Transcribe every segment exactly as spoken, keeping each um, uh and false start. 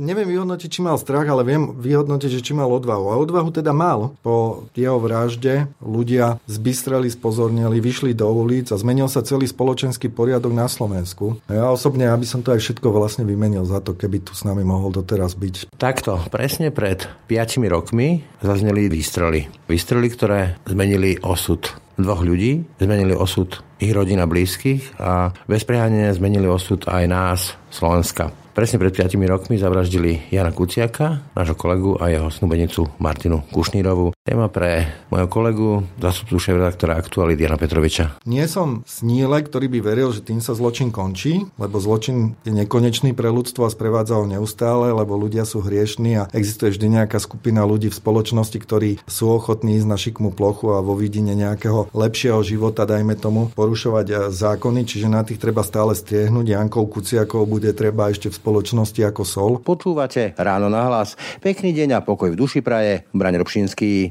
Neviem vyhodnotiť, či mal strach, ale viem vyhodnotiť, že či mal odvahu. A odvahu teda mal. Po jeho vražde ľudia zbystreli, spozornili, vyšli do ulic a zmenil sa celý spoločenský poriadok na Slovensku. A ja osobne, aby som to aj všetko vlastne vymenil za to, keby tu s nami mohol doteraz byť. Takto, presne pred piatimi rokmi zazneli výstrely. Výstrely, ktoré zmenili osud dvoch ľudí, zmenili osud ich rodina blízkych a bez preháňania zmenili osud aj nás, Slovenska. Presne pred piatimi rokmi zavraždili Jana Kuciaka, nášho kolegu, a jeho snúbenicu Martinu Kušnírovú. Téma pre mojho kolegu, zástupcu šéfredaktora Aktuality Jána Petroviča. Nie som snílek, ktorý by veril, že tým sa zločin končí, lebo zločin je nekonečný pre ľudstvo a sprevádza ho neustále, lebo ľudia sú hriešní a existuje vždy nejaká skupina ľudí v spoločnosti, ktorí sú ochotní ísť na šikmú plochu a vo vidine nejakého lepšieho života, dajme tomu, porušovať zákony, čiže na tých treba stále striehnúť. Jankov Kuciakov bude treba ešte v spoločnosti ako sol. Počúvate Ráno nahlas. Pekný deň a pokoj v duši praje Braňo Robšinský.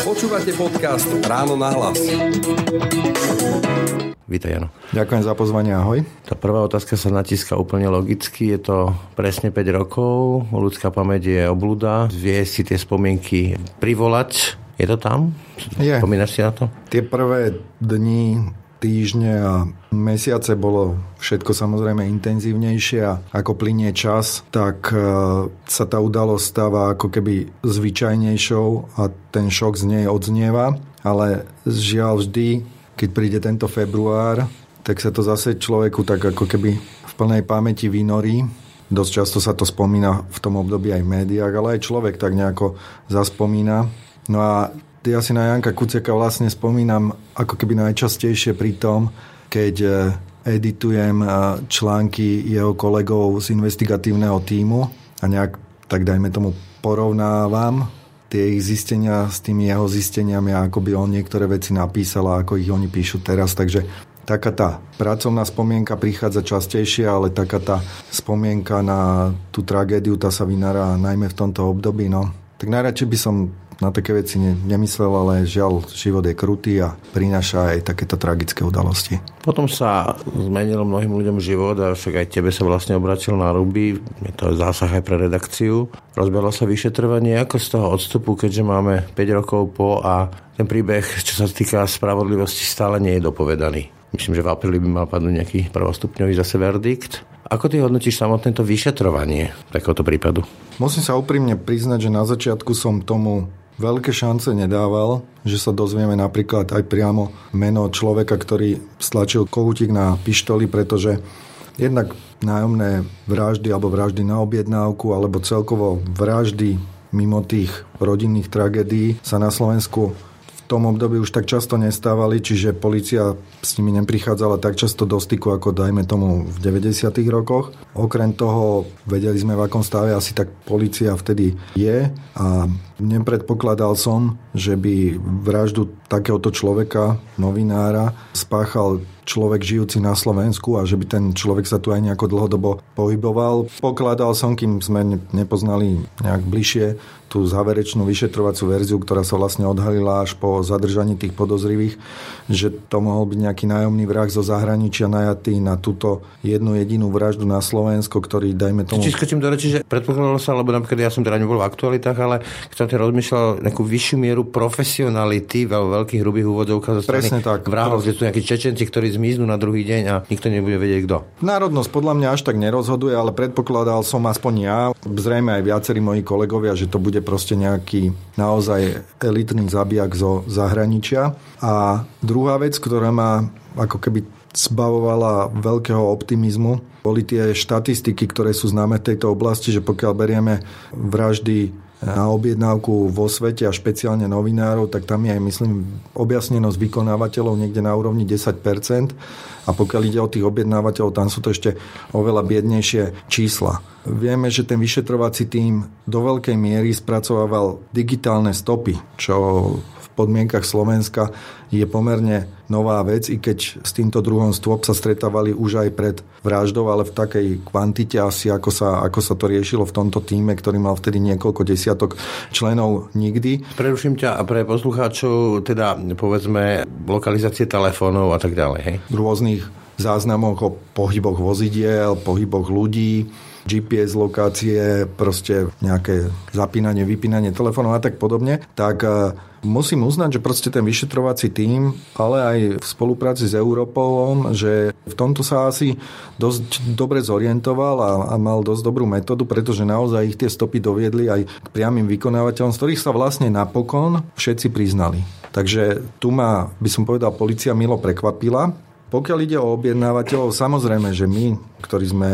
Počúvate podcast Ráno nahlas. Vítaj, Jano. Ďakujem za pozvanie, ahoj. Tá prvá otázka sa natíska úplne logicky, je to presne päť rokov, ľudská pamäť je obľuda, vie si tie spomienky privolať, je to tam? Je. Spomínaš si na to? Tie prvé dni, týždne a mesiace bolo všetko samozrejme intenzívnejšie a ako plynie čas, tak sa tá udalosť stáva ako keby zvyčajnejšou a ten šok z nej odznieva, ale žiaľ vždy, keď príde tento február, tak sa to zase človeku tak ako keby v plnej pamäti vynorí. Dosť často sa to spomína v tom období aj v médiách, ale aj človek tak nejako zaspomína. No a ja si na Janka Kuciaka vlastne spomínam ako keby najčastejšie pri tom, keď editujem články jeho kolegov z investigatívneho tímu a nejak, tak dajme tomu, porovnávam tie ich zistenia s tými jeho zisteniami a ako by on niektoré veci napísal a ako ich oni píšu teraz. Takže taká tá pracovná spomienka prichádza častejšie, ale taká tá spomienka na tú tragédiu, tá sa vynára najmä v tomto období. No. Tak najradšej by som na také veci nemyslel, ale žiaľ, život je krutý a prináša aj takéto tragické udalosti. Potom sa zmenil mnohým ľuďom život a však aj tebe sa vlastne obratil na ruby. Je to zásah aj pre redakciu. Rozbehlo sa vyšetrovanie, ako z toho odstupu, keďže máme päť rokov po a ten príbeh, čo sa týka spravodlivosti, stále nie je dopovedaný. Myslím, že v apríli by mal padnúť nejaký prvostupňový zase verdikt. Ako ty hodnotíš samotné to vyšetrovanie takéhoto prípadu? Musím sa úprimne priznať, že na začiatku som tomu veľké šance nedával, že sa dozvieme napríklad aj priamo meno človeka, ktorý stlačil kohútik na pištoli, pretože jednak nájomné vraždy alebo vraždy na objednávku alebo celkovo vraždy mimo tých rodinných tragédií sa na Slovensku v tom období už tak často nestávali, čiže polícia s nimi neprichádzala tak často do styku, ako dajme tomu v deväťdesiatych rokoch. Okrem toho, vedeli sme, v akom stave asi tak polícia vtedy je a nepredpokladal som, že by vraždu takéhoto človeka, novinára, spáchal človek žijúci na Slovensku a že by ten človek sa tu aj nejako dlhodobo pohyboval. Pokladal som, kým sme nepoznali nejak bližšie tú záverečnú vyšetrovaciu verziu, ktorá sa vlastne odhalila až po zadržaní tých podozrivých, že to mohol byť nejaký nájomný vrah zo zahraničia najatý na túto jednu jedinú vraždu na Slovensko, ktorý dajme tomu... Čiže skočím do reči, že predpokladalo sa, lebo napríklad ja som teda nebol v Aktualitách, ale som teda rozmýšľal nejakú vyššiu mieru profesionality vo veľkých hrubých úvodovkách zo strany vrahov, že sú nejakí Čečenci, ktorí zmiznú na druhý deň a nikto nebude vedieť kto. Národnosť podľa mňa až tak nerozhoduje, ale predpokladal som aspoň ja, zrejme aj viacerí moji kolegovia, že to bude proste nejaký naozaj elitný zabijak zo zahraničia. A druhá vec, ktorá ma ako keby zbavovala veľkého optimizmu, boli tie štatistiky, ktoré sú známe v tejto oblasti, že pokiaľ berieme vraždy na objednávku vo svete a špeciálne novinárov, tak tam je aj, myslím, objasnenosť vykonávateľov niekde na úrovni desať percent a pokiaľ ide o tých objednávateľov, tam sú to ešte oveľa biednejšie čísla. Vieme, že ten vyšetrovací tím do veľkej miery spracovával digitálne stopy, čo v podmienkach Slovenska je pomerne nová vec, i keď s týmto druhom stôp sa stretávali už aj pred vraždou, ale v takej kvantite asi, ako sa, ako sa to riešilo v tomto tíme, ktorý mal vtedy niekoľko desiatok členov nikdy. Preruším ťa a pre poslucháčov, teda povedzme lokalizácie telefónov a tak ďalej, hej? V rôznych záznamoch o pohyboch vozidiel, pohyboch ľudí, gé pé es lokácie, proste nejaké zapínanie, vypínanie telefónov a tak podobne, tak musím uznať, že proste ten vyšetrovací tím, ale aj v spolupráci s Europolom, že v tomto sa asi dosť dobre zorientoval a, a mal dosť dobrú metódu, pretože naozaj ich tie stopy doviedli aj k priamym vykonávateľom, z ktorých sa vlastne napokon všetci priznali. Takže tu ma, by som povedal, polícia milo prekvapila. Pokiaľ ide o objednávateľov, samozrejme, že my, ktorí sme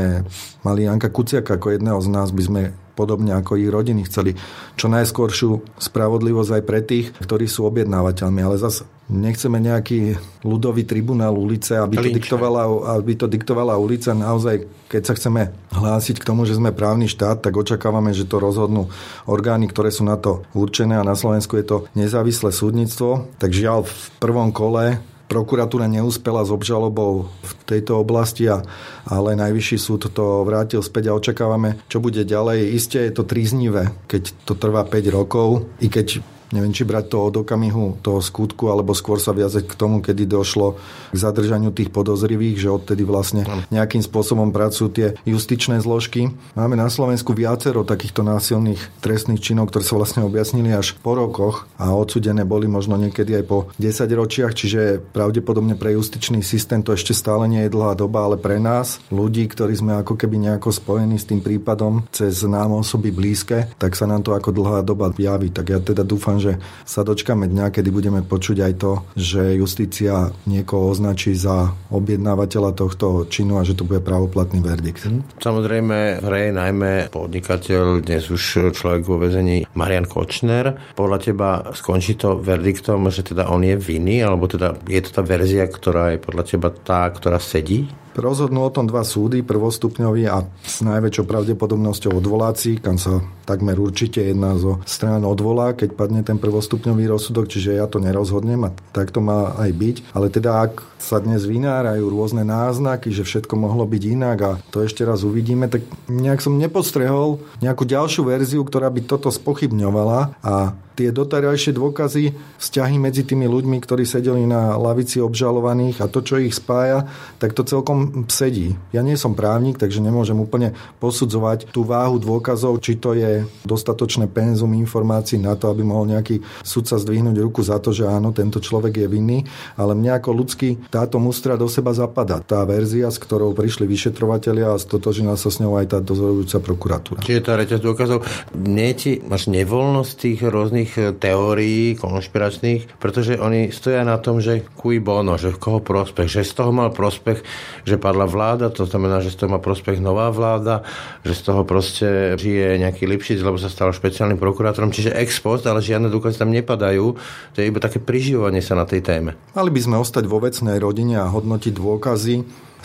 mali Janka Kuciaka ako jedného z nás, by sme podobne ako ich rodiny chceli čo najskoršiu spravodlivosť aj pre tých, ktorí sú objednávateľmi. Ale zase nechceme nejaký ľudový tribunál ulice, aby to, diktovala, aby to diktovala ulica. Naozaj, keď sa chceme hlásiť k tomu, že sme právny štát, tak očakávame, že to rozhodnú orgány, ktoré sú na to určené a na Slovensku je to nezávislé súdnictvo. Tak žiaľ, v prvom kole prokuratúra neúspela s obžalobou v tejto oblasti, a, ale najvyšší súd to vrátil späť a očakávame, čo bude ďalej. Isté je to tríznivé, keď to trvá päť rokov, i keď neviem, či brať to od okamihu toho skutku, alebo skôr sa viazať k tomu, kedy došlo k zadržaniu tých podozrivých, že odtedy vlastne nejakým spôsobom pracujú tie justičné zložky. Máme na Slovensku viacero takýchto násilných trestných činov, ktoré sa vlastne objasnili až po rokoch a odsudené boli možno niekedy aj po desaťročiach, čiže pravdepodobne pre justičný systém to ešte stále nie je dlhá doba, ale pre nás, ľudí, ktorí sme ako keby nejako spojení s tým prípadom cez nám osoby blízke, tak sa nám to ako dlhá doba javí. Tak ja teda dúfam, že sa dočkáme dňa, kedy budeme počuť aj to, že justícia niekoho označí za objednávateľa tohto činu a že to bude právoplatný verdikt. Samozrejme, hre najmä podnikateľ, dnes už človek vo väzení Marian Kočner. Podľa teba skončí to verdiktom, že teda on je vinný, alebo teda je to tá verzia, ktorá je podľa teba tá, ktorá sedí? Rozhodnú o tom dva súdy, prvostupňový a s najväčšou pravdepodobnosťou odvolací, kam sa takmer určite jedna zo strán odvolá, keď padne ten prvostupňový rozsudok, čiže ja to nerozhodnem a tak to má aj byť. Ale teda ak sa dnes vynárajú rôzne náznaky, že všetko mohlo byť inak a to ešte raz uvidíme, tak nejak som nepostrehol nejakú ďalšiu verziu, ktorá by toto spochybňovala a tie doterajšie dôkazy, vzťahy medzi tými ľuďmi, ktorí sedeli na lavici obžalovaných a to, čo ich spája, tak to celkom sedí. Ja nie som právnik, takže nemôžem úplne posudzovať tú váhu dôkazov, či to je dostatočné penzum informácií na to, aby mohol nejaký sudca zdvihnúť ruku za to, že áno, tento človek je vinný, ale mne ako ľudský táto mustra do seba zapadá. Tá verzia, s ktorou prišli vyšetrovatelia a stotožnila sa s ňou aj tá dozorujúca prokuratúra. Čiže tá reťaz dôkazov, nie ti máš nevoľnosť tých rôznych teórií konšpiračných, pretože oni stoja na tom, že cui bono, že koho prospech, že z toho mal prospech, že padla vláda, to znamená, že z toho má prospech nová vláda, že z toho proste žije nejaký Lipšic, lebo sa stal špeciálnym prokurátorom, čiže ex post, ale žiadne dôkazy tam nepadajú, to je iba také prižívanie sa na tej téme. Mali by sme ostať vo vecnej rodine a hodnotiť dôkazy.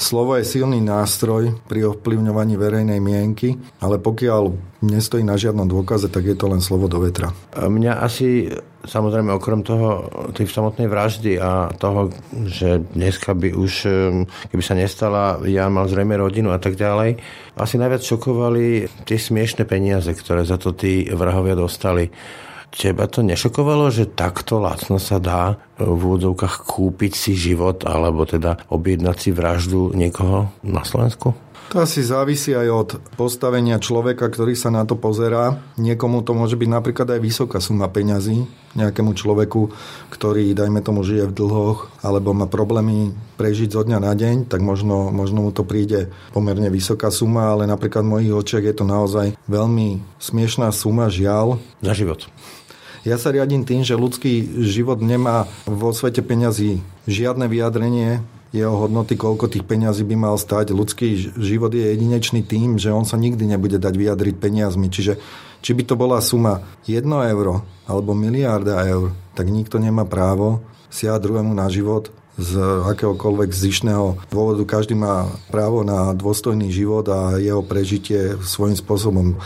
Slovo je silný nástroj pri ovplyvňovaní verejnej mienky, ale pokiaľ nestojí na žiadnom dôkaze, tak je to len slovo do vetra. Mňa asi, samozrejme, okrem toho, tej samotnej vraždy a toho, že dneska by už, keby sa nestala, ja mal zrejme rodinu a tak ďalej, asi najviac šokovali tie smiešné peniaze, ktoré za to tí vrahovia dostali. Teba to nešokovalo, že takto lacno sa dá v úvodzovkách kúpiť si život alebo teda objednať si vraždu niekoho na Slovensku? To asi závisí aj od postavenia človeka, ktorý sa na to pozerá. Niekomu to môže byť napríklad aj vysoká suma peňazí, nejakému človeku, ktorý, dajme tomu, žije v dlhoch alebo má problémy prežiť zo dňa na deň, tak možno, možno mu to príde pomerne vysoká suma, ale napríklad v mojich očiach je to naozaj veľmi smiešná suma, žiaľ. Za život. Ja sa riadím tým, že ľudský život nemá vo svete peňazí žiadne vyjadrenie, jeho hodnoty, koľko tých peňazí by mal stať. Ľudský život je jedinečný tým, že on sa nikdy nebude dať vyjadriť peniazmi. Čiže či by to bola suma jedno euro alebo miliarda eur, tak nikto nemá právo siahať druhému na život z akéhokoľvek zištného dôvodu. Každý má právo na dôstojný život a jeho prežitie svojím spôsobom.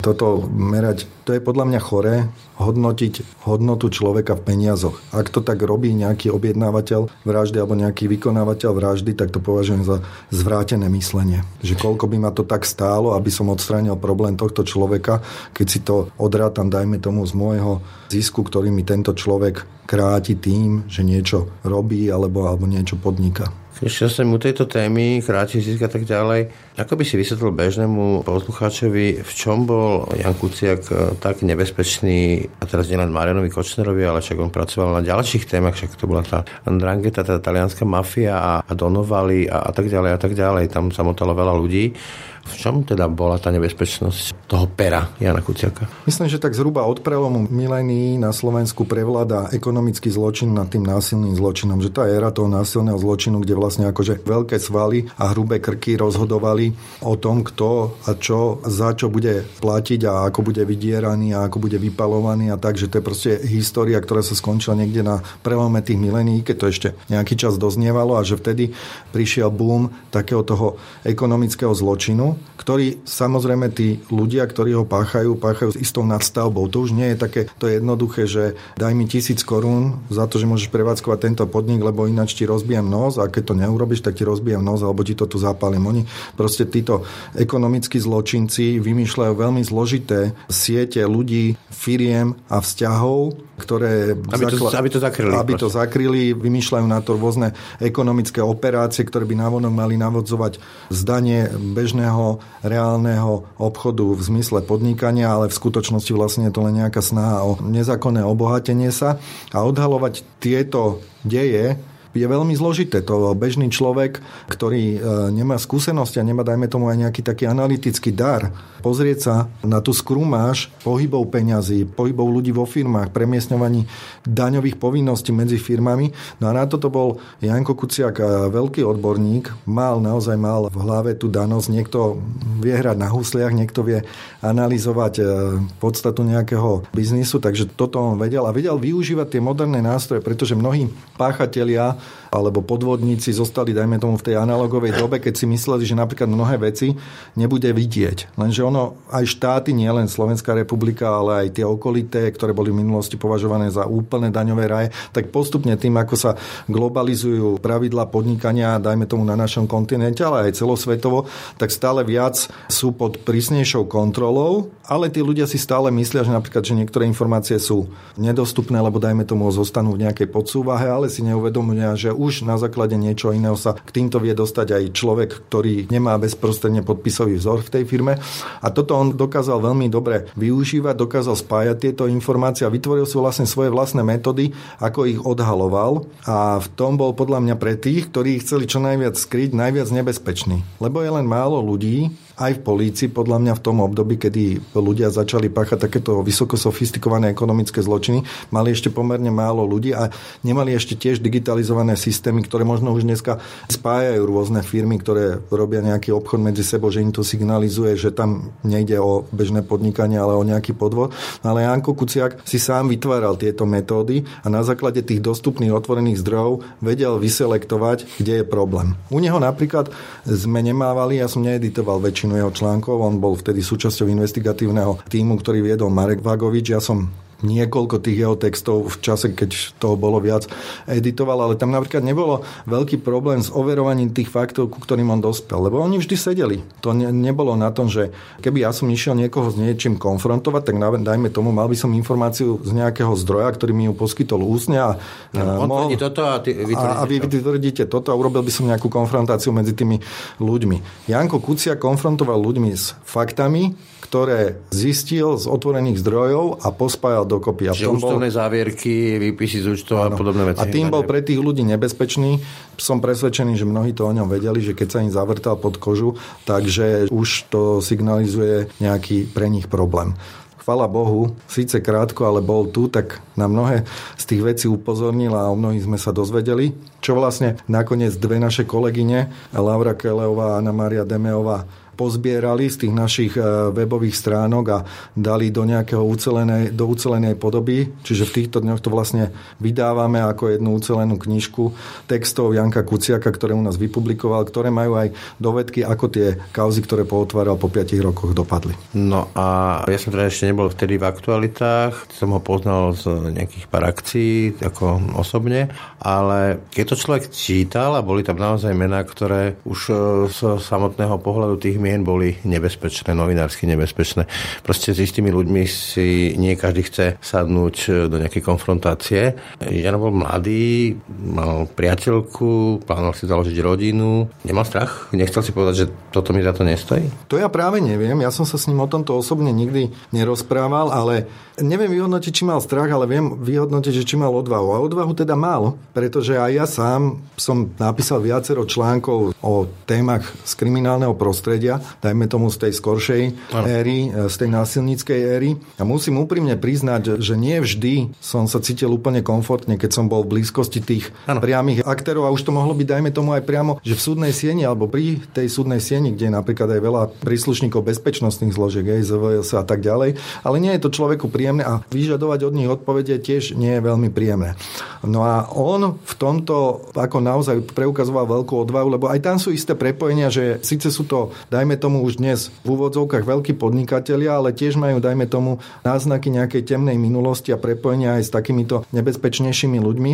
Toto merať, to je podľa mňa choré, hodnotiť hodnotu človeka v peniazoch. Ak to tak robí nejaký objednávateľ vraždy alebo nejaký vykonávateľ vraždy, tak to považujem za zvrátené myslenie. Že koľko by ma to tak stálo, aby som odstránil problém tohto človeka, keď si to odrátam, dajme tomu, z môjho zisku, ktorý mi tento človek kráti tým, že niečo robí alebo, alebo niečo podniká. Ešte sa mu tejto témy, kráti zisk a tak ďalej. Ako by si vysvetlil bežnému poslucháčovi, v čom bol Ján Kuciak tak nebezpečný, a teraz nielen Marianovi Kočnerovi, ale však on pracoval na ďalších témach, však to bola tá Ndrangheta, tá talianská mafia a, a Donovali a, a tak ďalej a tak ďalej. Tam sa motalo veľa ľudí. V čom teda bola tá nebezpečnosť toho pera Jana Kuciaka? Myslím, že tak zhruba od prelomu milénií na Slovensku prevláda ekonomický zločin nad tým násilným zločinom. Že tá éra toho násilného zločinu, kde vlastne akože veľké svaly a hrubé krky rozhodovali o tom, kto a čo, za čo bude platiť a ako bude vydieraný a ako bude vypalovaný a tak, že to je proste história, ktorá sa skončila niekde na prelome tých milénií, keď to ešte nejaký čas doznievalo a že vtedy prišiel boom takého toho ekonomického zločinu, ktorý samozrejme tí ľudia, ktorí ho páchajú, páchajú s istou nadstavbou. To už nie je také, to je jednoduché, že daj mi tisíc korún za to, že môžeš prevádzkovať tento podnik, lebo ináč ti rozbijem nos a keď to neurobiš, tak ti rozbijem nos alebo ti to tu zapálim. Oni proste títo ekonomickí zločinci vymýšľajú veľmi zložité siete ľudí, firiem a vzťahov, ktoré aby to, zakla- aby to zakryli. Aby proste. to zakryli, vymýšľajú na to rôzne ekonomické operácie, ktoré by návonok mali navodzovať zdanie bežného reálneho obchodu v zmysle podnikania, ale v skutočnosti vlastne je to len nejaká snaha o nezákonné obohatenie sa a odhalovať tieto deje je veľmi zložité. To bežný človek, ktorý nemá skúsenosti a nemá, dajme tomu, aj nejaký taký analytický dar, pozrieť sa na tú skrumáž pohybov peňazí, pohybov ľudí vo firmách, premiestňovaní daňových povinností medzi firmami. No a na toto bol Janko Kuciak veľký odborník, mal, naozaj mal v hlave tú danosť. Niekto vie hrať na husliach, niekto vie analyzovať podstatu nejakého biznisu, takže toto on vedel a vedel využívať tie moderné nástroje, pretože mnohí páchatelia alebo podvodníci zostali, dajme tomu, v tej analogovej dobe, keď si mysleli, že napríklad mnohé veci nebude vidieť. Lenže ono, aj štáty, nie len Slovenská republika, ale aj tie okolité, ktoré boli v minulosti považované za úplné daňové raje, tak postupne tým, ako sa globalizujú pravidlá podnikania, dajme tomu, na našom kontinente, ale aj celosvetovo, tak stále viac sú pod prísnejšou kontrolou, ale tí ľudia si stále myslia, že napríklad, že niektoré informácie sú nedostupné, lebo dajme tomu, zostanú v nejakej podsúvahe, ale si neuvedomujú, že už na základe niečo iného sa k týmto vie dostať aj človek, ktorý nemá bezprostredne podpisový vzor v tej firme. A toto on dokázal veľmi dobre využívať, dokázal spájať tieto informácie a vytvoril si vlastne svoje vlastné metódy, ako ich odhaloval. A v tom bol podľa mňa pre tých, ktorí chceli čo najviac skryť, najviac nebezpečný. Lebo je len málo ľudí, aj v polícii, podľa mňa v tom období, kedy ľudia začali páchať takéto vysoko sofistikované ekonomické zločiny, mali ešte pomerne málo ľudí a nemali ešte tiež digitalizované systémy, ktoré možno už dneska spájajú rôzne firmy, ktoré robia nejaký obchod medzi sebou, že im to signalizuje, že tam nejde o bežné podnikanie, ale o nejaký podvod. Ale Janko Kuciak si sám vytváral tieto metódy a na základe tých dostupných otvorených zdrojov vedel vyselektovať, kde je problém. U neho napríklad sme nemávali, ja som needitoval väčšinu jeho článkov. On bol vtedy súčasťou investigatívneho tímu, ktorý viedol Marek Vagovič. Ja som niekoľko tých jeho textov v čase, keď toho bolo viac, editoval, ale tam napríklad nebolo veľký problém s overovaním tých faktov, ku ktorým on dospel, lebo oni vždy sedeli. To ne, nebolo na tom, že keby ja som išiel niekoho s niečím konfrontovať, tak dajme tomu, mal by som informáciu z nejakého zdroja, ktorý mi ju poskytol ústne a, no, on mohol, toto a, ty, vy a, a vy tvrdíte toto a urobil by som nejakú konfrontáciu medzi tými ľuďmi. Janko Kuciak konfrontoval ľuďmi s faktami, ktoré zistil z otvorených zdrojov a pospájal dokopy. A že účtovné bol závierky, výpisy z účtov a podobné veci. A tým bol pre tých ľudí nebezpečný. Som presvedčený, že mnohí to o ňom vedeli, že keď sa im zavrtal pod kožu, takže už to signalizuje nejaký pre nich problém. chvala Bohu, síce krátko, ale bol tu, tak na mnohé z tých vecí upozornil a o mnohých sme sa dozvedeli, čo vlastne nakoniec dve naše kolegyne, Laura Keleová a Anna-Mária Deméová, pozbierali z tých našich webových stránok a dali do nejakého ucelenej, do ucelenej podoby. Čiže v týchto dňoch to vlastne vydávame ako jednu ucelenú knižku textov Janka Kuciaka, ktoré u nás vypublikoval, ktoré majú aj dovedky, ako tie kauzy, ktoré pootváral po piatich rokoch, dopadli. No a ja som teda ešte nebol vtedy v aktualitách, som ho poznal z nejakých pár akcií, ako osobne, ale keď to človek čítal a boli tam naozaj mená, ktoré už z samotného pohľadu tých boli nebezpečné, novinársky nebezpečné. Proste s istými ľuďmi si nie každý chce sadnúť do nejakej konfrontácie. Jano bol mladý, mal priateľku, plánoval si založiť rodinu. Nemal strach? Nechcel si povedať, že toto mi za to nestojí? To ja práve neviem. Ja som sa s ním o tomto osobne nikdy nerozprával, ale neviem vyhodnotiť, či mal strach, ale viem vyhodnotiť, že či mal odvahu. A odvahu teda mal, pretože aj ja sám som napísal viacero článkov o témach z kriminálneho prostredia, dajme tomu z tej skoršej éry, z tej násilníckej éry. A musím úprimne priznať, že nie vždy som sa cítil úplne komfortne, keď som bol v blízkosti tých ano. priamých aktérov. A už to mohlo byť, dajme tomu, aj priamo, že v súdnej sieni, alebo pri tej súdnej sieni, kde je napríklad aj veľa príslušníkov bezpečnostných zložiek, zet vé es a tak ďalej. Ale nie je to človeku príjemné a vyžadovať od nich odpovede tiež nie je veľmi príjemné. No a on v tomto ako naozaj preukazoval veľkú odvahu, lebo aj tam sú isté prepojenia, že síce sú to, dajme tomu už dnes v úvodzovkách veľkí podnikatelia, ale tiež majú, dajme tomu, náznaky nejakej temnej minulosti a prepojenia aj s takýmito nebezpečnejšími ľuďmi.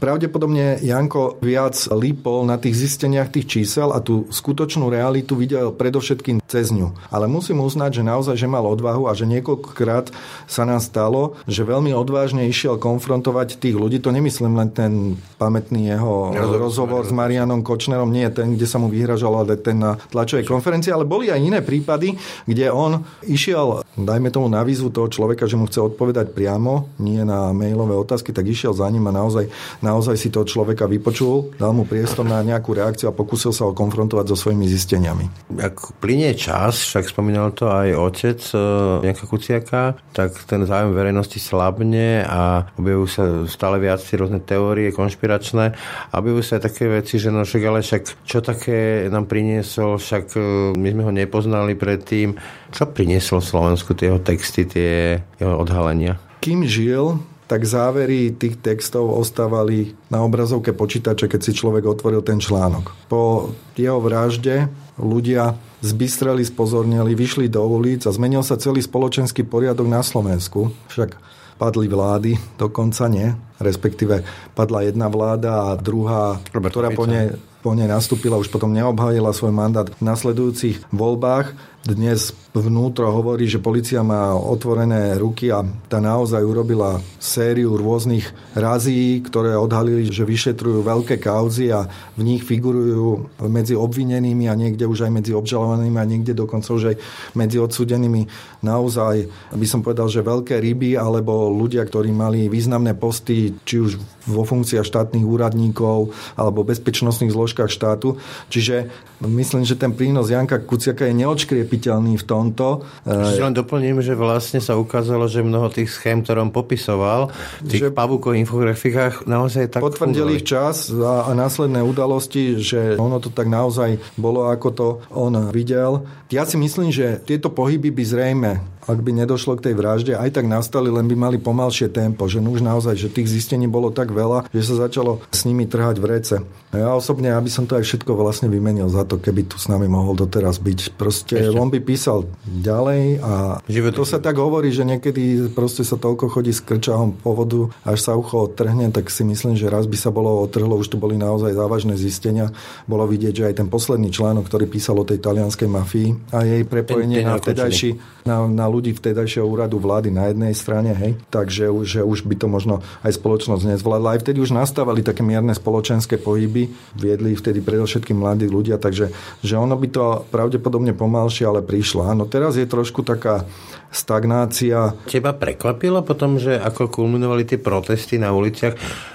Pravdepodobne Janko viac lípol na tých zisteniach tých čísel a tú skutočnú realitu videl predovšetkým cez ňu. Ale musím uznať, že naozaj, že mal odvahu a že niekoľkokrát sa nám stalo, že veľmi odvážne išiel konfrontovať tých ľudí. To nemyslím len ten pamätný jeho rozhovor, rozhovor s Marianom Kočnerom, nie ten, kde sa mu vyhražalo, ale ten na tlačovej konferencii, ale boli aj iné prípady, kde on išiel, dajme tomu, na výzvu toho človeka, že mu chce odpovedať priamo, nie na mailové otázky, tak išiel za ním a naozaj, naozaj si toho človeka vypočul, dal mu priestor na nejakú reakciu a pokúsil sa ho konfrontovať so svojimi zisteniami. Ak plynie čas, však spomínal to aj otec Janka Kuciaka, tak ten záujem verejnosti slabne a objavujú sa stále viac rôzne teórie konšpiračné, objavujú sa aj také veci, že no však, ale však čo také nám priniesol, však my sme ho nepoznali predtým. Čo prinieslo Slovensku tie jeho texty, tie jeho odhalenia? Kým žil, tak závery tých textov ostávali na obrazovke počítača, keď si človek otvoril ten článok. Po jeho vražde ľudia zbystreli, spozornili, vyšli do ulic a zmenil sa celý spoločenský poriadok na Slovensku. Však padli vlády, dokonca nie. Respektíve padla jedna vláda a druhá, Robert ktorá po nej, po nej nastúpila, už potom neobhájila svoj mandát v nasledujúcich voľbách. Dnes vnútro hovorí, že polícia má otvorené ruky a tá naozaj urobila sériu rôznych razí, ktoré odhalili, že vyšetrujú veľké kauzy a v nich figurujú medzi obvinenými a niekde už aj medzi obžalovanými a niekde dokonca už aj medzi odsúdenými naozaj, by som povedal, že veľké ryby alebo ľudia, ktorí mali významné posty či už vo funkciách štátnych úradníkov alebo bezpečnostných zložkách štátu. Čiže myslím, že ten prínos Janka Kuciaka je neodškriepiteľný v tomto. Ešte len doplním, že vlastne sa ukázalo, že mnoho tých schém, ktoré on popisoval, tých pavúkov infografikách naozaj tak potvrdili ich čas a, a následné udalosti, že ono to tak naozaj bolo, ako to on videl. Ja si myslím, že tieto pohyby by zrejme, ak by nedošlo k tej vražde, aj tak nastali, len by mali pomalšie tempo, že už naozaj, že tých zistení bolo tak veľa, že sa začalo s nimi trhať vrece. Ja osobne, aby som to aj všetko vlastne vymenil za to, keby tu s nami mohol doteraz byť. Proste Ešte. on by písal ďalej a Život. to sa tak hovorí, že niekedy proste sa toľko chodí s krčahom po vodu, až sa ucho odtrhne, tak si myslím, že raz by sa bolo odtrhlo, už tu boli naozaj závažné zistenia. Bolo vidieť, že aj ten posledný článok, ktorý písal o tej talianskej mafii a jej prepojenie ten, ten na vtedajší, na, na ľudí vtedajšieho úradu vlády na jednej strane, hej, takže že už by to možno aj spoločnosť nezvládla. Aj vtedy už nastávali také mierne spoločenské pohyby, viedli vtedy predovšetkým mladí ľudia, takže že ono by to pravdepodobne pomalšie, ale prišlo. Áno, teraz je trošku taká stagnácia. Teba prekvapilo potom, že ako kulminovali tie protesty na uliciach,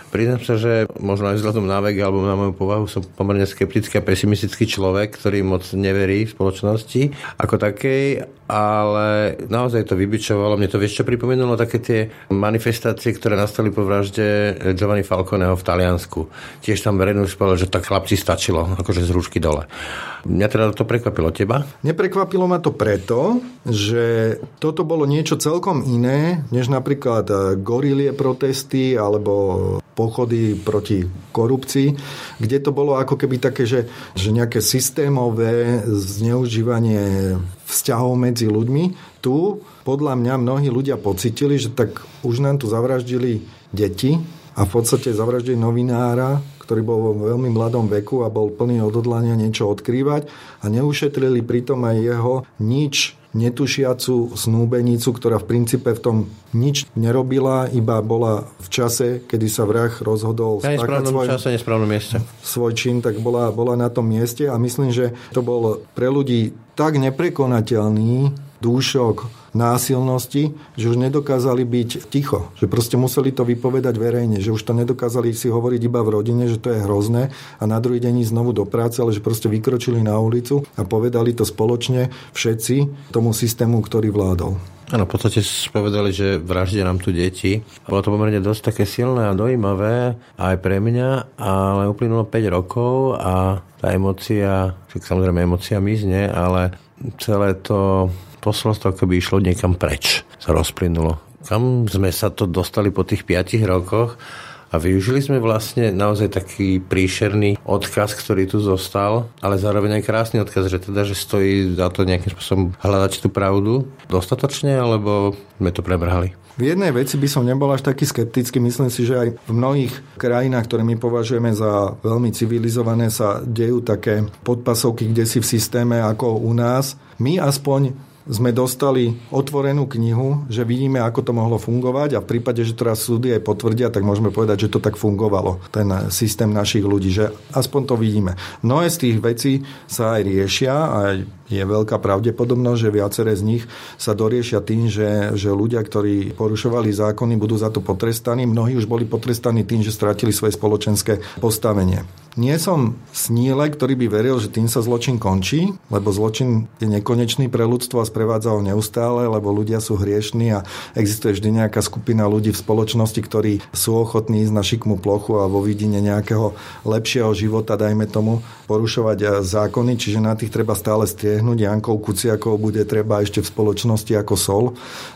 Priznám sa, že možno aj vzhľadom na vek alebo na moju povahu som pomerne skeptický a pesimistický človek, ktorý moc neverí v spoločnosti ako takej, ale naozaj to vybičovalo. Mne to vieš, čo pripomínalo? Také tie manifestácie, ktoré nastali po vražde Giovanni Falconeho v Taliansku. Tiež tam verejnosť povedala, že tak chlapci stačilo, akože z rúšky dole. Mňa teda to prekvapilo. Teba? Neprekvapilo ma to preto, že toto bolo niečo celkom iné, než napríklad gorilie protesty alebo pochody proti korupcii, kde to bolo ako keby také, že, že nejaké systémové zneužívanie vzťahov medzi ľuďmi. Tu podľa mňa mnohí ľudia pocitili, že tak už nám tu zavraždili deti a v podstate zavraždili novinára, ktorý bol vo veľmi mladom veku a bol plný odhodlania niečo odkrývať a neušetrili pritom aj jeho nič netušiacu snúbenicu, ktorá v princípe v tom nič nerobila, iba bola v čase, kedy sa vrah rozhodol na nesprávnom svoj, čase, nesprávnom mieste. Svoj čin, tak bola, bola na tom mieste a myslím, že to bol pre ľudí tak neprekonateľný dúšok násilnosti, že už nedokázali byť ticho. Že proste museli to vypovedať verejne, že už to nedokázali si hovoriť iba v rodine, že to je hrozné a na druhý deň znovu do práce, ale že proste vykročili na ulicu a povedali to spoločne všetci tomu systému, ktorý vládol. Áno, v podstate povedali, že vraždia nám tu deti. Bolo to pomerne dosť také silné a dojímavé aj pre mňa, ale uplynulo päť rokov a tá emócia, samozrejme emócia mizne, ale celé to posolstvo keby išlo niekam preč, sa rozplynulo. Kam sme sa to dostali po tých piatich rokoch a využili sme vlastne naozaj taký príšerný odkaz, ktorý tu zostal, ale zároveň aj krásny odkaz, že teda, že stojí za to nejakým spôsobom hľadať tú pravdu dostatočne, alebo sme to premrhali. V jednej veci by som nebol až taký skeptický. Myslím si, že aj v mnohých krajinách, ktoré my považujeme za veľmi civilizované, sa dejú také podpasovky, kde si v systéme ako u nás. My aspoň sme dostali otvorenú knihu, že vidíme, ako to mohlo fungovať a v prípade, že teraz súdy aj potvrdia, tak môžeme povedať, že to tak fungovalo, ten systém našich ľudí, že aspoň to vidíme. Mnohé z tých vecí sa aj riešia a je veľká pravdepodobnosť, že viaceré z nich sa doriešia tým, že, že ľudia, ktorí porušovali zákony, budú za to potrestaní. Mnohí už boli potrestaní tým, že stratili svoje spoločenské postavenie. Nie som snílek, ktorý by veril, že tým sa zločin končí, lebo zločin je nekonečný pre ľudstvo a sprevádza ho neustále, lebo ľudia sú hriešní a existuje vždy nejaká skupina ľudí v spoločnosti, ktorí sú ochotní ísť na šikmú plochu a vo vidine nejakého lepšieho života, dajme tomu, porušovať zákony, čiže na tých treba stále striehnúť. Jankou Kuciakou bude treba ešte v spoločnosti ako sol.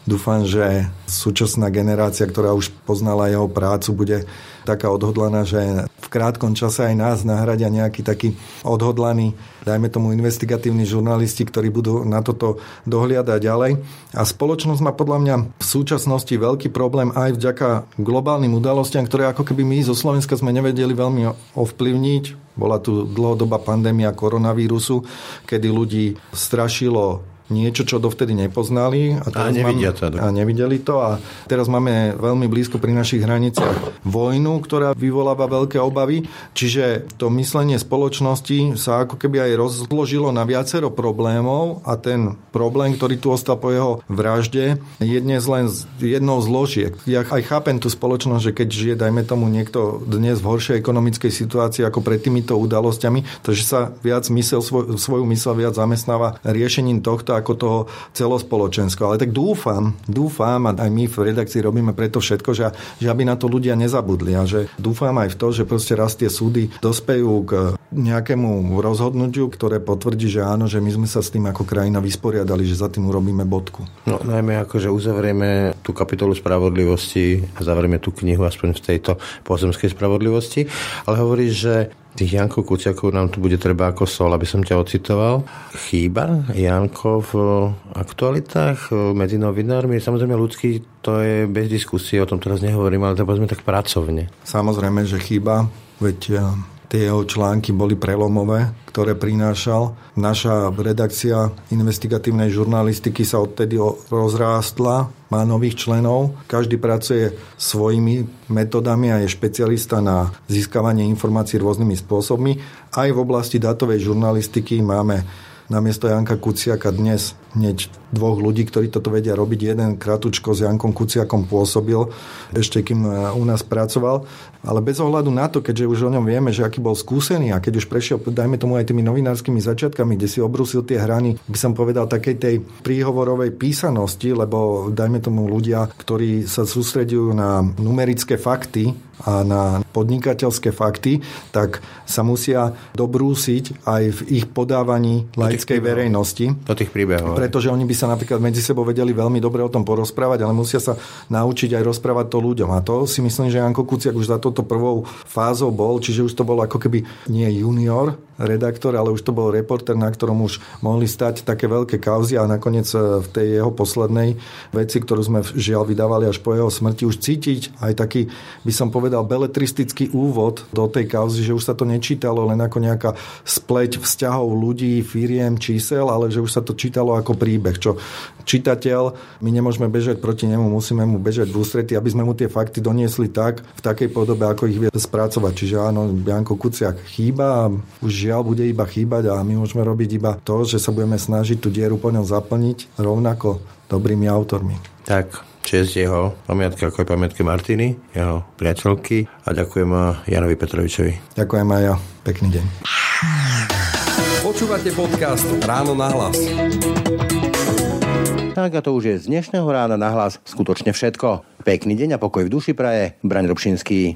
Dúfam, že súčasná generácia, ktorá už poznala jeho prácu, bude taká odhodlaná, že v krátkom čase aj nás nahradia nejakí takí odhodlaní, dajme tomu investigatívni žurnalisti, ktorí budú na toto dohliadať ďalej. A spoločnosť má podľa mňa v súčasnosti veľký problém aj vďaka globálnym udalostiam, ktoré ako keby my zo Slovenska sme nevedeli veľmi ovplyvniť. Bola tu dlhodobá pandémia koronavírusu, kedy ľudí strašilo niečo, čo dovtedy nepoznali a, teraz a, nevidia máme, a nevideli to a teraz máme veľmi blízko pri našich hraniciach vojnu, ktorá vyvoláva veľké obavy, čiže to myslenie spoločnosti sa ako keby aj rozložilo na viacero problémov a ten problém, ktorý tu ostal po jeho vražde, je dnes len jednou z zložiek. Ja aj chápem tú spoločnosť, že keď žije, dajme tomu niekto dnes v horšej ekonomickej situácii ako pred týmito udalosťami, takže sa viac mysel, svoj, svoju mysel viac zamestnáva riešením tohto ako toho celospoločenského. Ale tak dúfam, dúfam, a aj my v redakcii robíme preto všetko, že, že aby na to ľudia nezabudli a že dúfam aj v to, že proste raz tie súdy dospejú k nejakému rozhodnutiu, ktoré potvrdí, že áno, že my sme sa s tým ako krajina vysporiadali, že za tým urobíme bodku. No najmä ako, že uzavrieme tú kapitolu spravodlivosti a zavrieme tú knihu aspoň v tejto pozemskej spravodlivosti, ale hovorí, že tých Jankov Kuciakov nám tu bude treba ako sol, aby som ťa ocitoval. Chýba Janko v aktualitách medzi novinármi? Samozrejme ľudský, to je bez diskusie, o tom teraz nehovorím, ale to povedzme tak pracovne. Samozrejme, že chýba, veď tie jeho články boli prelomové, ktoré prinášal. Naša redakcia investigatívnej žurnalistiky sa odtedy rozrástla, má nových členov. Každý pracuje svojimi metodami a je špecialista na získavanie informácií rôznymi spôsobmi. Aj v oblasti dátovej žurnalistiky máme namiesto Janka Kuciaka dnes hneď dvoch ľudí, ktorí toto vedia robiť. Jeden kratučko s Jankom Kuciakom pôsobil, ešte kým u nás pracoval. Ale bez ohľadu na to, keďže už o ňom vieme, že aký bol skúsený a keď už prešiel, dajme tomu aj tými novinárskymi začiatkami, kde si obrusil tie hrany, by som povedal, takej tej príhovorovej písanosti, lebo dajme tomu ľudia, ktorí sa sústredujú na numerické fakty a na podnikateľské fakty, tak sa musia dobrúsiť aj v ich podávaní laickej verejnosti. Do tých príbehov. Pretože oni by sa napríklad medzi sebou vedeli veľmi dobre o tom porozprávať, ale musia sa naučiť aj rozprávať to ľuďom. A to si myslím, že Janko Kuciak už za to to prvou fázou bol, čiže už to bol ako keby nie junior redaktor, ale už to bol reporter, na ktorom už mohli stať také veľké kauzy a nakoniec v tej jeho poslednej veci, ktorú sme žiaľ vydávali až po jeho smrti, už cítiť aj taký, by som povedal, beletristický úvod do tej kauzy, že už sa to nečítalo len ako nejaká spleť vzťahov ľudí, firiem, čísel, ale že už sa to čítalo ako príbeh, čo čitateľ, my nemôžeme bežať proti nemu, musíme mu bežať v ústrety, aby sme mu tie fakty doniesli tak, v takej podobe, ako ich vie spracovať. Čiže áno, Janko Kuciak chýba a už žiaľ bude iba chýbať a my môžeme robiť iba to, že sa budeme snažiť tú dieru po ňom zaplniť rovnako dobrými autormi. Tak, čest jeho pamiatke, ako je pamiatke Martiny, jeho priateľky a ďakujem Jánovi Petrovičovi. Ďakujem aj ja. Pekný deň. Počúvate podcast Ráno nahlas. Tak a to už je z dnešného Rána nahlas skutočne všetko. Pekný deň a pokoj v duši praje Braňo Robšinský.